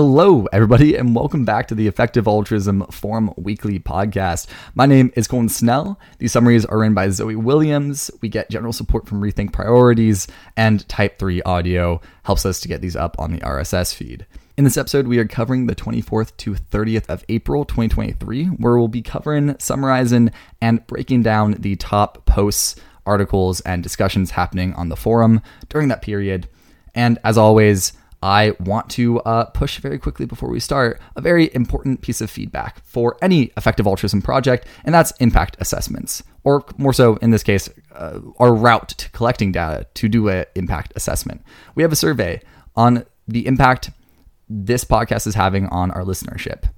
Hello, everybody, and welcome back to the Effective Altruism Forum Weekly Podcast. My name is Coleman Snell. These summaries are written by Zoe Williams. We get general support from Rethink Priorities, and Type 3 audio helps us to get these up on the RSS feed. In this episode, we are covering the 24th to 30th of April, 2023, where we'll be covering, summarizing, and breaking down the top posts, articles, and discussions happening on the forum during that period. And as always, I want to push very quickly before we start a very important piece of feedback for any effective altruism project, and that's impact assessments, or more so in this case, our route to collecting data to do an impact assessment. We have a survey on the impact this podcast is having on our listenership.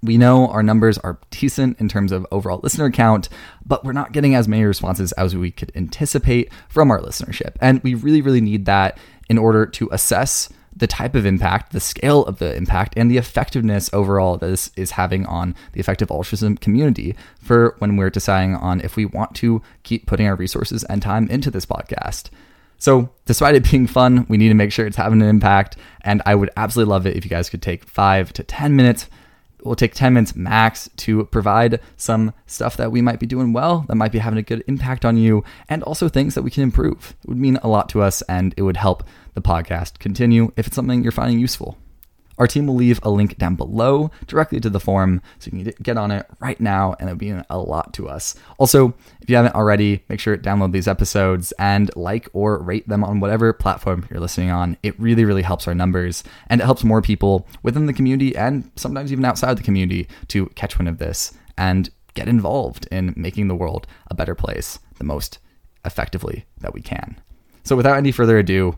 We know our numbers are decent in terms of overall listener count, but we're not getting as many responses as we could anticipate from our listenership. And we really, really need that in order to assess the type of impact, the scale of the impact, and the effectiveness overall that this is having on the effective altruism community for when we're deciding on if we want to keep putting our resources and time into this podcast. So despite it being fun, we need to make sure it's having an impact. And I would absolutely love it if you guys could take 5 to 10 minutes. We'll take 10 minutes max to provide some stuff that we might be doing well, that might be having a good impact on you, and also things that we can improve. It would mean a lot to us, and it would help the podcast continue if it's something you're finding useful. Our team will leave a link down below directly to the forum, so you can get on it right now, and it would mean a lot to us. Also, if you haven't already, make sure to download these episodes and like or rate them on whatever platform you're listening on. It really, really helps our numbers, and it helps more people within the community and sometimes even outside the community to catch wind of this and get involved in making the world a better place the most effectively that we can. So without any further ado,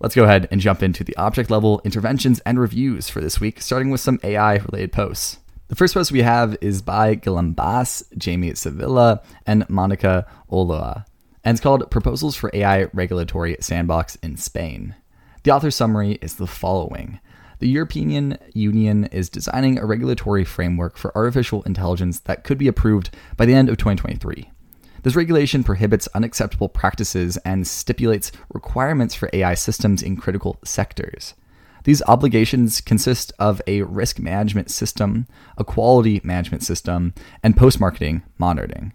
let's go ahead and jump into the object level interventions and reviews for this week, starting with some AI related posts. The first post we have is by Gillam Bass, Jamie Sevilla, and Monica Olua, and it's called Proposals for AI Regulatory Sandbox in Spain. The author's summary is the following. The European Union is designing a regulatory framework for artificial intelligence that could be approved by the end of 2023. This regulation prohibits unacceptable practices and stipulates requirements for AI systems in critical sectors. These obligations consist of a risk management system, a quality management system, and post-marketing monitoring.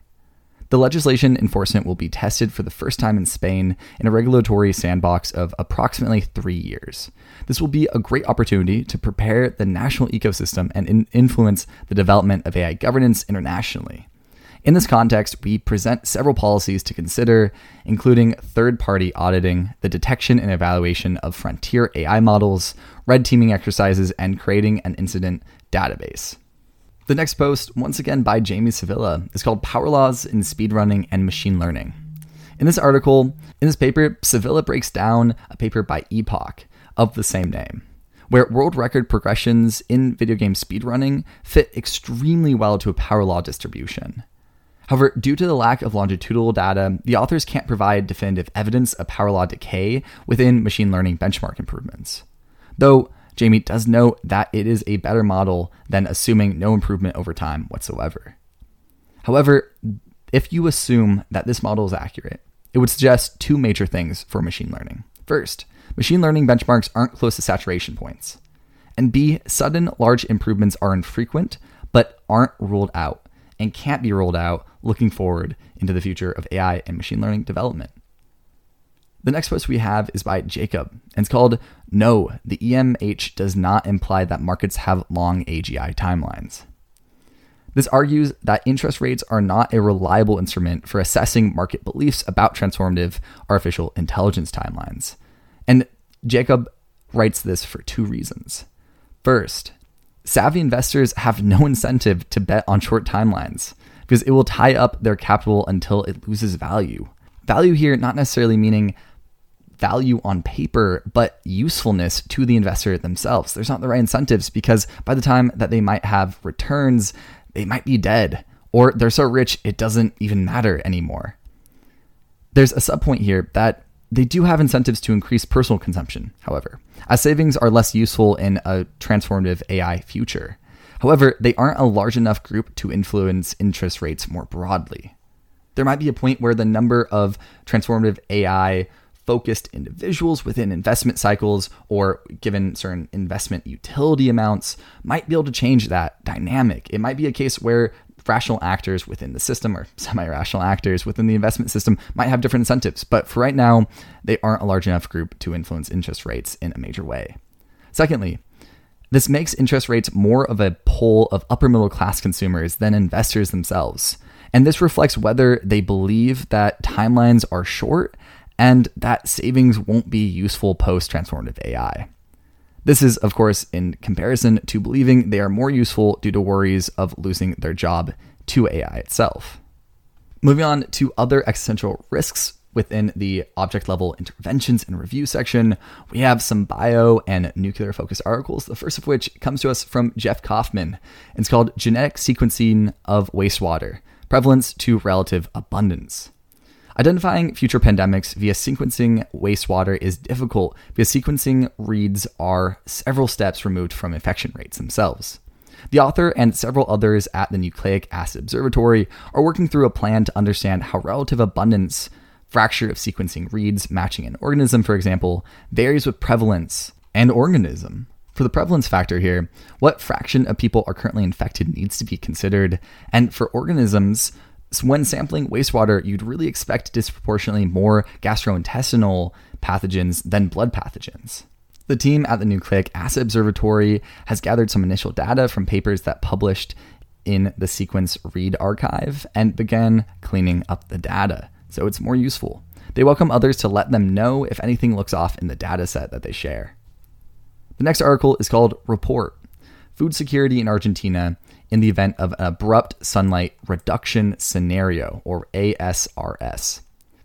The legislation enforcement will be tested for the first time in Spain in a regulatory sandbox of approximately 3 years. This will be a great opportunity to prepare the national ecosystem and influence the development of AI governance internationally. In this context, we present several policies to consider, including third-party auditing, the detection and evaluation of frontier AI models, red teaming exercises, and creating an incident database. The next post, once again by Jamie Sevilla, is called Power Laws in Speedrunning and Machine Learning. In this paper, Sevilla breaks down a paper by Epoch of the same name, where world record progressions in video game speedrunning fit extremely well to a power law distribution. However, due to the lack of longitudinal data, the authors can't provide definitive evidence of power law decay within machine learning benchmark improvements. Though, Jamie does note that it is a better model than assuming no improvement over time whatsoever. However, if you assume that this model is accurate, it would suggest two major things for machine learning. First, machine learning benchmarks aren't close to saturation points. And B, sudden large improvements are infrequent, but aren't ruled out, and can't be rolled out looking forward into the future of AI and machine learning development. The next post we have is by Jacob, and it's called, No, the EMH does not imply that markets have long AGI timelines. This argues that interest rates are not a reliable instrument for assessing market beliefs about transformative artificial intelligence timelines. And Jacob writes this for two reasons. First, savvy investors have no incentive to bet on short timelines because it will tie up their capital until it loses value. Value here not necessarily meaning value on paper, but usefulness to the investor themselves. There's not the right incentives because by the time that they might have returns, they might be dead, or they're so rich it doesn't even matter anymore. There's a subpoint here that they do have incentives to increase personal consumption, however, as savings are less useful in a transformative AI future. However, they aren't a large enough group to influence interest rates more broadly. There might be a point where the number of transformative AI focused individuals within investment cycles or given certain investment utility amounts might be able to change that dynamic. It might be a case where rational actors within the system or semi-rational actors within the investment system might have different incentives, but for right now, they aren't a large enough group to influence interest rates in a major way. Secondly, this makes interest rates more of a pull of upper-middle class consumers than investors themselves. And this reflects whether they believe that timelines are short and that savings won't be useful post-transformative AI. This is, of course, in comparison to believing they are more useful due to worries of losing their job to AI itself. Moving on to other existential risks within the object-level interventions and review section, we have some bio and nuclear-focused articles, the first of which comes to us from Jeff Kaufman. It's called Genetic Sequencing of Wastewater, Prevalence to Relative Abundance. Identifying future pandemics via sequencing wastewater is difficult because sequencing reads are several steps removed from infection rates themselves. The author and several others at the Nucleic Acid Observatory are working through a plan to understand how relative abundance, fracture of sequencing reads matching an organism, for example, varies with prevalence and organism. For the prevalence factor here, what fraction of people are currently infected needs to be considered, and for organisms, when sampling wastewater, you'd really expect disproportionately more gastrointestinal pathogens than blood pathogens. The team at the Nucleic Acid Observatory has gathered some initial data from papers that published in the Sequence Read Archive and began cleaning up the data, so it's more useful. They welcome others to let them know if anything looks off in the data set that they share. The next article is called Report: Food Security in Argentina in the Event of an Abrupt Sunlight Reduction Scenario, or ASRS.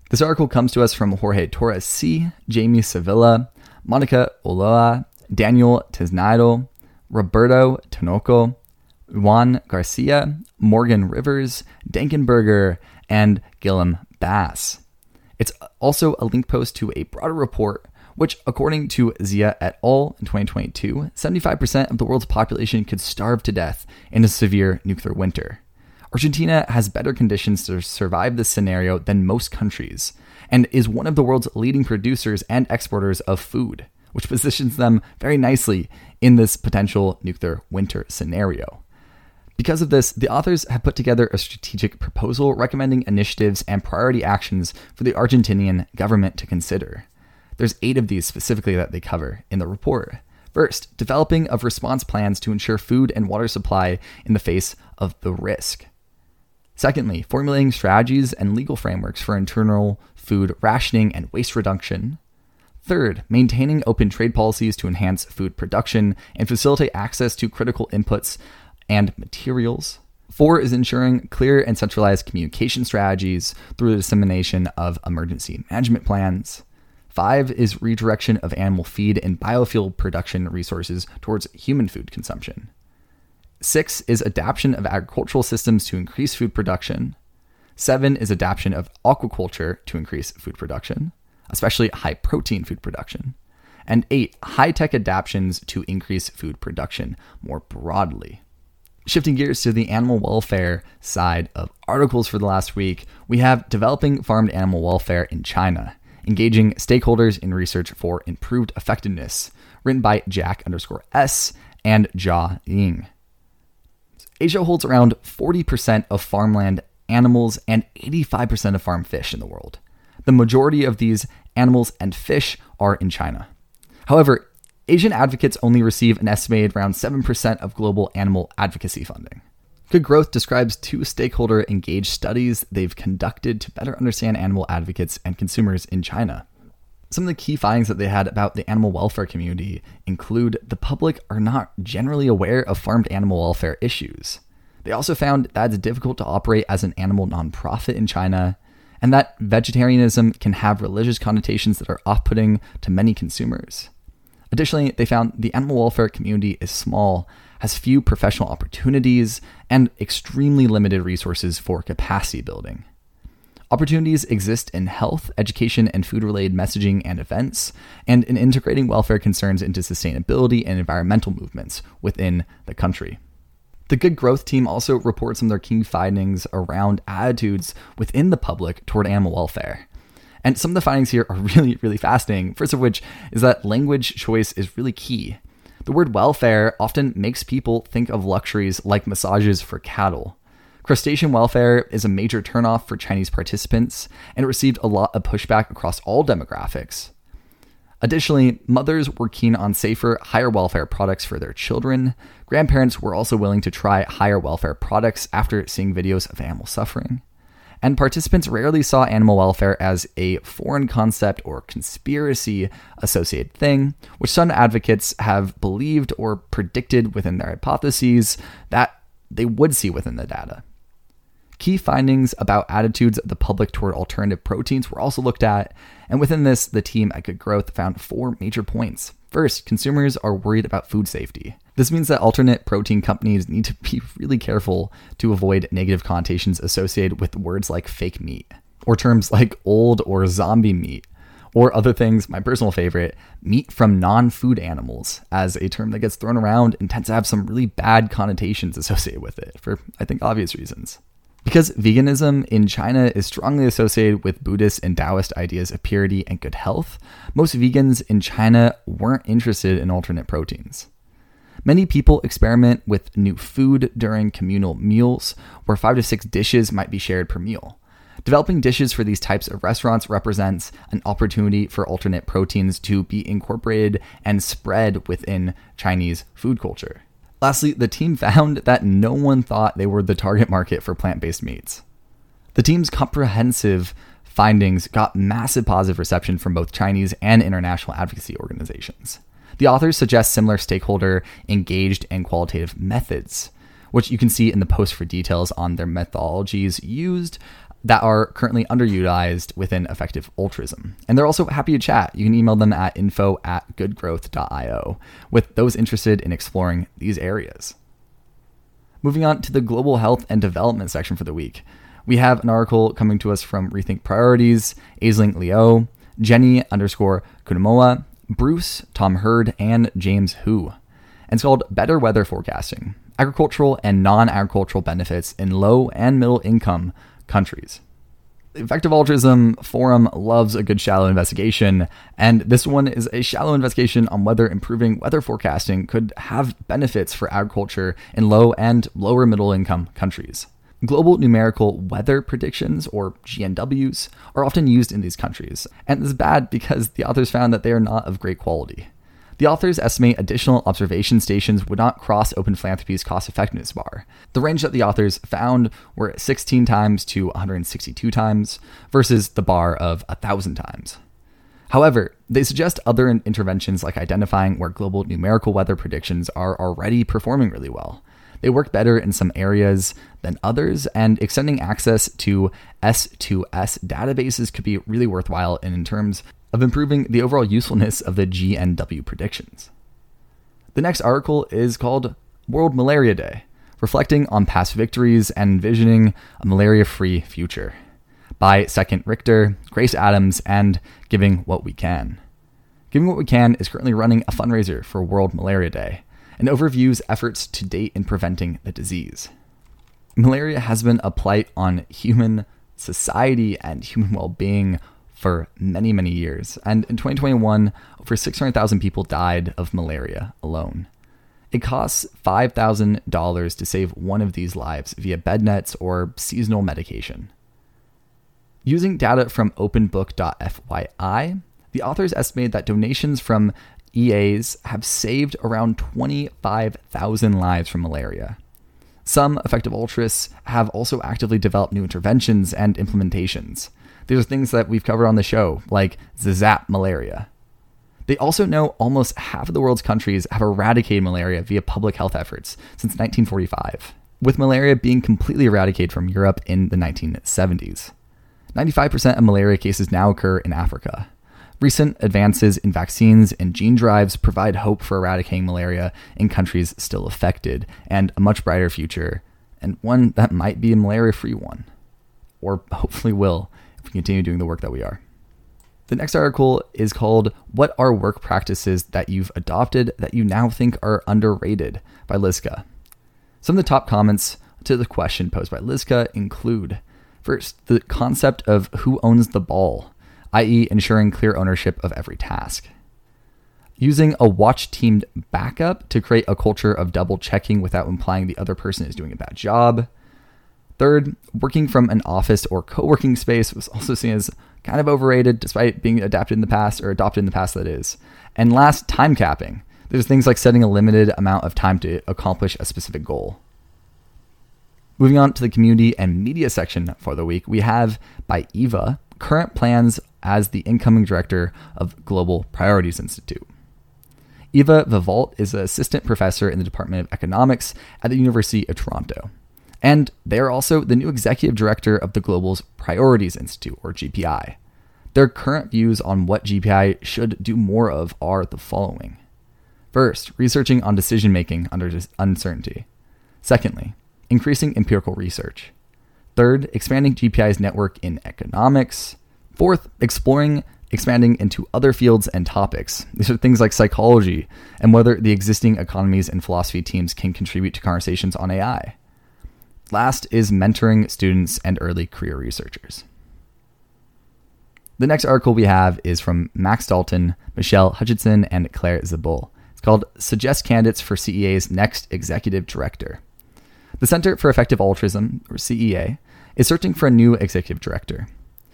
This article comes to us from Jorge Torres C, Jamie Sevilla, Monica Olua, Daniel Tiznado, Roberto Tinoco, Juan Garcia, Morgan Rivers, Denkenberger, and Gillam Bass. It's also a link post to a broader report which, according to Zia et al. In 2022, 75% of the world's population could starve to death in a severe nuclear winter. Argentina has better conditions to survive this scenario than most countries, and is one of the world's leading producers and exporters of food, which positions them very nicely in this potential nuclear winter scenario. Because of this, the authors have put together a strategic proposal recommending initiatives and priority actions for the Argentinian government to consider. There's 8 of these specifically that they cover in the report. First, developing of response plans to ensure food and water supply in the face of the risk. Secondly, formulating strategies and legal frameworks for internal food rationing and waste reduction. Third, maintaining open trade policies to enhance food production and facilitate access to critical inputs and materials. 4 is ensuring clear and centralized communication strategies through the dissemination of emergency management plans. 5 is redirection of animal feed and biofuel production resources towards human food consumption. 6 is adaptation of agricultural systems to increase food production. 7 is adaptation of aquaculture to increase food production, especially high-protein food production. And 8, high-tech adaptations to increase food production more broadly. Shifting gears to the animal welfare side of articles for the last week, we have Developing Farmed Animal Welfare in China: Engaging Stakeholders in Research for Improved Effectiveness, written by Jack underscore S and Jia Ying. Asia holds around 40% of farmland animals and 85% of farm fish in the world. The majority of these animals and fish are in China. However, Asian advocates only receive an estimated around 7% of global animal advocacy funding. Good Growth describes 2 stakeholder-engaged studies they've conducted to better understand animal advocates and consumers in China. Some of the key findings that they had about the animal welfare community include the public are not generally aware of farmed animal welfare issues. They also found that it's difficult to operate as an animal nonprofit in China, and that vegetarianism can have religious connotations that are off-putting to many consumers. Additionally, they found the animal welfare community is small, has few professional opportunities, and extremely limited resources for capacity building. Opportunities exist in health, education, and food-related messaging and events, and in integrating welfare concerns into sustainability and environmental movements within the country. The Good Growth team also reports some of their key findings around attitudes within the public toward animal welfare. And some of the findings here are really, really fascinating. First of which is that language choice is really key. The word welfare often makes people think of luxuries like massages for cattle. Crustacean welfare is a major turnoff for Chinese participants, and it received a lot of pushback across all demographics. Additionally, mothers were keen on safer, higher welfare products for their children. Grandparents were also willing to try higher welfare products after seeing videos of animal suffering. And participants rarely saw animal welfare as a foreign concept or conspiracy-associated thing, which some advocates have believed or predicted within their hypotheses that they would see within the data. Key findings about attitudes of the public toward alternative proteins were also looked at, and within this, the team at Good Growth found 4 major points. First, consumers are worried about food safety. This means that alternate protein companies need to be really careful to avoid negative connotations associated with words like fake meat, or terms like old or zombie meat, or other things, my personal favorite, meat from non-food animals, as a term that gets thrown around and tends to have some really bad connotations associated with it, for I think obvious reasons. Because veganism in China is strongly associated with Buddhist and Taoist ideas of purity and good health, most vegans in China weren't interested in alternate proteins. Many people experiment with new food during communal meals, where 5 to 6 dishes might be shared per meal. Developing dishes for these types of restaurants represents an opportunity for alternate proteins to be incorporated and spread within Chinese food culture. Lastly, the team found that no one thought they were the target market for plant-based meats. The team's comprehensive findings got massive positive reception from both Chinese and international advocacy organizations. The authors suggest similar stakeholder engaged and qualitative methods, which you can see in the post for details on their methodologies used that are currently underutilized within effective altruism. And they're also happy to chat. You can email them at info@goodgrowth.io with those interested in exploring these areas. Moving on to the global health and development section for the week. We have an article coming to us from Rethink Priorities, Aisling Leo, Jenny_Kunamoa, Bruce, Tom Hurd, and James Hu. And it's called Better Weather Forecasting, Agricultural and Non-Agricultural Benefits in Low and Middle Income Countries. The Effective Altruism Forum loves a good shallow investigation, and this one is a shallow investigation on whether improving weather forecasting could have benefits for agriculture in low and lower middle income countries. Global numerical weather predictions, or GNWs, are often used in these countries, and this is bad because the authors found that they are not of great quality. The authors estimate additional observation stations would not cross Open Philanthropy's cost-effectiveness bar. The range that the authors found were 16 times to 162 times versus the bar of 1,000 times. However, they suggest other interventions like identifying where global numerical weather predictions are already performing really well. They work better in some areas than others, and extending access to S2S databases could be really worthwhile in terms of improving the overall usefulness of the GNW predictions. The next article is called World Malaria Day, Reflecting on Past Victories and Envisioning a Malaria-Free Future, by Second Richter, Grace Adams, and Giving What We Can. Giving What We Can is currently running a fundraiser for World Malaria Day, and overviews efforts to date in preventing the disease. Malaria has been a blight on human society and human well-being for many, many years, and in 2021, over 600,000 people died of malaria alone. It costs $5,000 to save one of these lives via bed nets or seasonal medication. Using data from openbook.fyi, the authors estimate that donations from EAs have saved around 25,000 lives from malaria. Some effective altruists have also actively developed new interventions and implementations. These are things that we've covered on the show, like Zap Malaria. They also know almost half of the world's countries have eradicated malaria via public health efforts since 1945, with malaria being completely eradicated from Europe in the 1970s. 95% of malaria cases now occur in Africa. Recent advances in vaccines and gene drives provide hope for eradicating malaria in countries still affected, and a much brighter future, and one that might be a malaria-free one, or hopefully will, if we continue doing the work that we are. The next article is called What Are Work Practices That You've Adopted That You Now Think Are Underrated, by Liska. Some of the top comments to the question posed by Liska include, first, the concept of who owns the ball, i.e. ensuring clear ownership of every task. Using a watch-teamed backup to create a culture of double-checking without implying the other person is doing a bad job. Third, working from an office or co-working space was also seen as kind of overrated despite being adopted in the past, that is. And last, time capping. There's things like setting a limited amount of time to accomplish a specific goal. Moving on to the community and media section for the week, we have, by Eva, current plans as the incoming director of Global Priorities Institute. Eva Vivault is an assistant professor in the Department of Economics at the University of Toronto. And they are also the new executive director of the Global's Priorities Institute, or GPI. Their current views on what GPI should do more of are the following. First, researching on decision-making under uncertainty. Secondly, increasing empirical research. Third, expanding GPI's network in economics. Fourth, expanding into other fields and topics. These are things like psychology and whether the existing economies and philosophy teams can contribute to conversations on AI. Last is mentoring students and early career researchers. The next article we have is from Max Dalton, Michelle Hutchinson, and Claire Zabul. It's called Suggest Candidates for CEA's Next Executive Director. The Center for Effective Altruism, or CEA, is searching for a new executive director.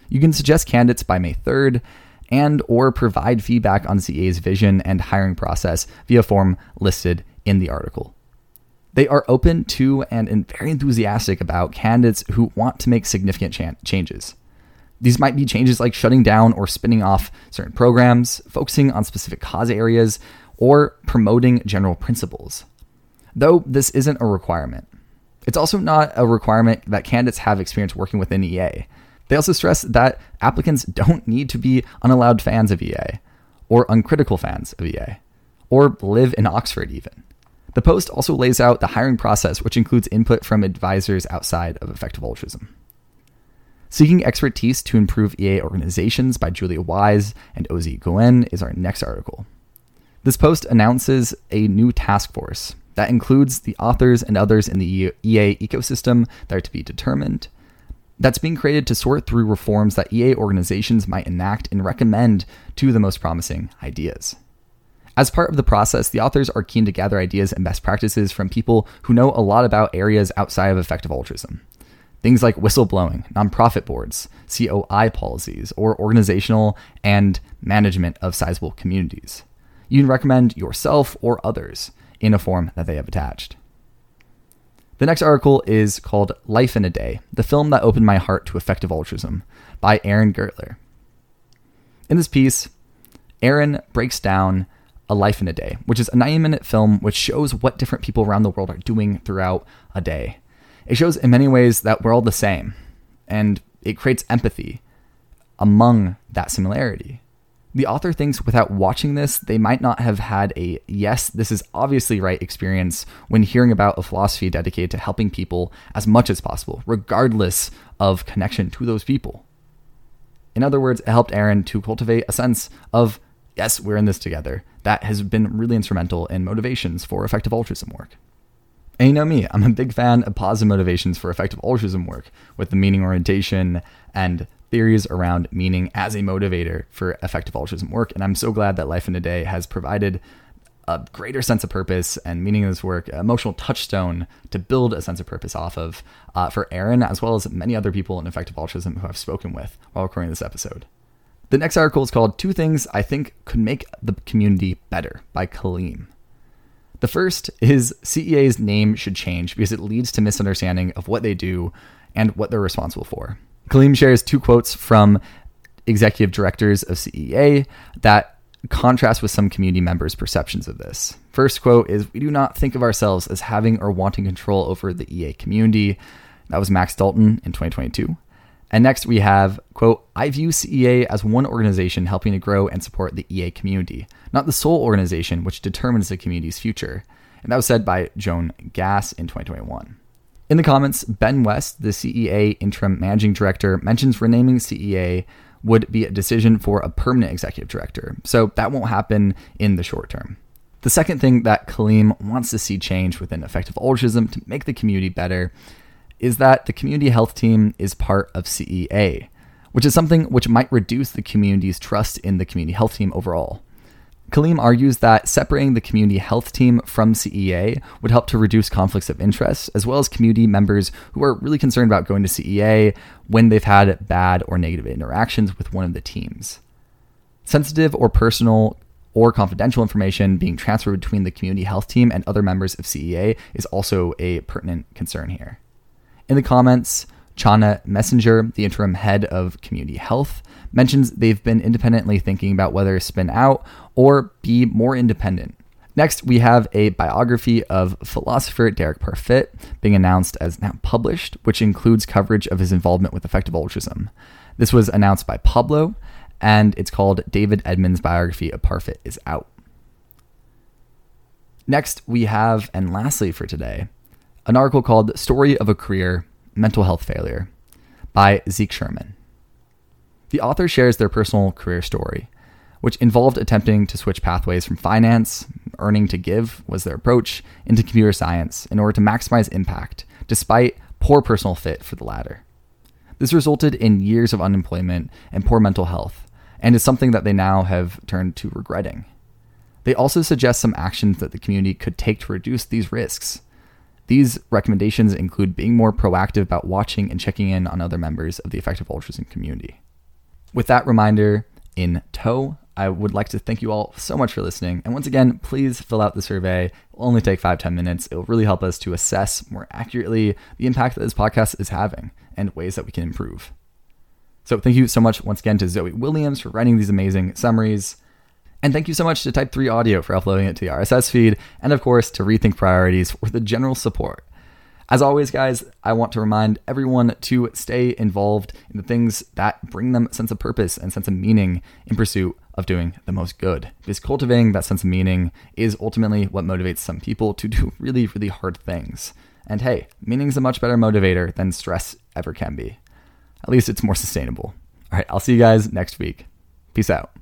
You can suggest candidates by May 3rd and or provide feedback on CEA's vision and hiring process via form listed in the article. They are open to and very enthusiastic about candidates who want to make significant changes. These might be changes like shutting down or spinning off certain programs, focusing on specific cause areas, or promoting general principles. Though this isn't a requirement. It's also not a requirement that candidates have experience working within EA. They also stress that applicants don't need to be unallowed fans of EA, or uncritical fans of EA, or live in Oxford even. The post also lays out the hiring process, which includes input from advisors outside of Effective Altruism. Seeking Expertise to Improve EA Organizations by Julia Wise and Ozzy Goen is our next article. This post announces a new task force that includes the authors and others in the EA ecosystem that are to be determined, that's being created to sort through reforms that EA organizations might enact and recommend to the most promising ideas. As part of the process, the authors are keen to gather ideas and best practices from people who know a lot about areas outside of effective altruism. Things like whistleblowing, nonprofit boards, COI policies, or organizational and management of sizable communities. You can recommend yourself or others in a form that they have attached. The next article is called Life in a Day, the Film That Opened My Heart to Effective Altruism by Aaron Gertler. In this piece, Aaron breaks down A Life in a Day, which is a 90-minute film which shows what different people around the world are doing throughout a day. It shows in many ways that we're all the same, and it creates empathy among that similarity. The author thinks without watching this, they might not have had a yes, this is obviously right experience when hearing about a philosophy dedicated to helping people as much as possible, regardless of connection to those people. In other words, it helped Aaron to cultivate a sense of, yes, we're in this together. That has been really instrumental in motivations for effective altruism work. And you know me, I'm a big fan of positive motivations for effective altruism work with the meaning orientation and theories around meaning as a motivator for effective altruism work. And I'm so glad that Life in a Day has provided a greater sense of purpose and meaning in this work, an emotional touchstone to build a sense of purpose off of for Aaron, as well as many other people in effective altruism who I've spoken with while recording this episode. The next article is called 2 Things I Think Could Make the Community Better by Kaleem. The first is CEA's name should change because it leads to misunderstanding of what they do and what they're responsible for. Kaleem shares 2 quotes from executive directors of CEA that contrast with some community members' perceptions of this. First quote is, "We do not think of ourselves as having or wanting control over the EA community." That was Max Dalton in 2022. And next we have, quote, "I view CEA as one organization helping to grow and support the EA community, not the sole organization which determines the community's future." And that was said by Joan Gass in 2021. In the comments, Ben West, the CEA interim managing director, mentions renaming CEA would be a decision for a permanent executive director, so that won't happen in the short term. The second thing that Kaleem wants to see change within effective altruism to make the community better is that the community health team is part of CEA, which is something which might reduce the community's trust in the community health team overall. Kaleem argues that separating the community health team from CEA would help to reduce conflicts of interest, as well as community members who are really concerned about going to CEA when they've had bad or negative interactions with one of the teams. Sensitive or personal or confidential information being transferred between the community health team and other members of CEA is also a pertinent concern here. In the comments, Chana Messenger, the interim head of community health, mentions they've been independently thinking about whether to spin out or be more independent. Next, we have a biography of philosopher Derek Parfit being announced as now published, which includes coverage of his involvement with effective altruism. This was announced by Pablo, and it's called David Edmund's Biography of Parfit is Out. Next, we have, and lastly for today, an article called Story of a Career, Mental Health Failure by Zeke Sherman. The author shares their personal career story, which involved attempting to switch pathways from finance, earning to give was their approach, into computer science in order to maximize impact, despite poor personal fit for the latter. This resulted in years of unemployment and poor mental health, and is something that they now have turned to regretting. They also suggest some actions that the community could take to reduce these risks. These recommendations include being more proactive about watching and checking in on other members of the effective altruism community. With that reminder in tow, I would like to thank you all so much for listening. And once again, please fill out the survey. It'll only take 5-10 minutes. It'll really help us to assess more accurately the impact that this podcast is having and ways that we can improve. So thank you so much once again to Zoe Williams for writing these amazing summaries. And thank you so much to Type 3 Audio for uploading it to the RSS feed, and of course to Rethink Priorities for the general support. As always, guys, I want to remind everyone to stay involved in the things that bring them a sense of purpose and sense of meaning in pursuit of doing the most good. Because cultivating that sense of meaning is ultimately what motivates some people to do really, really hard things. And hey, meaning is a much better motivator than stress ever can be. At least it's more sustainable. All right, I'll see you guys next week. Peace out.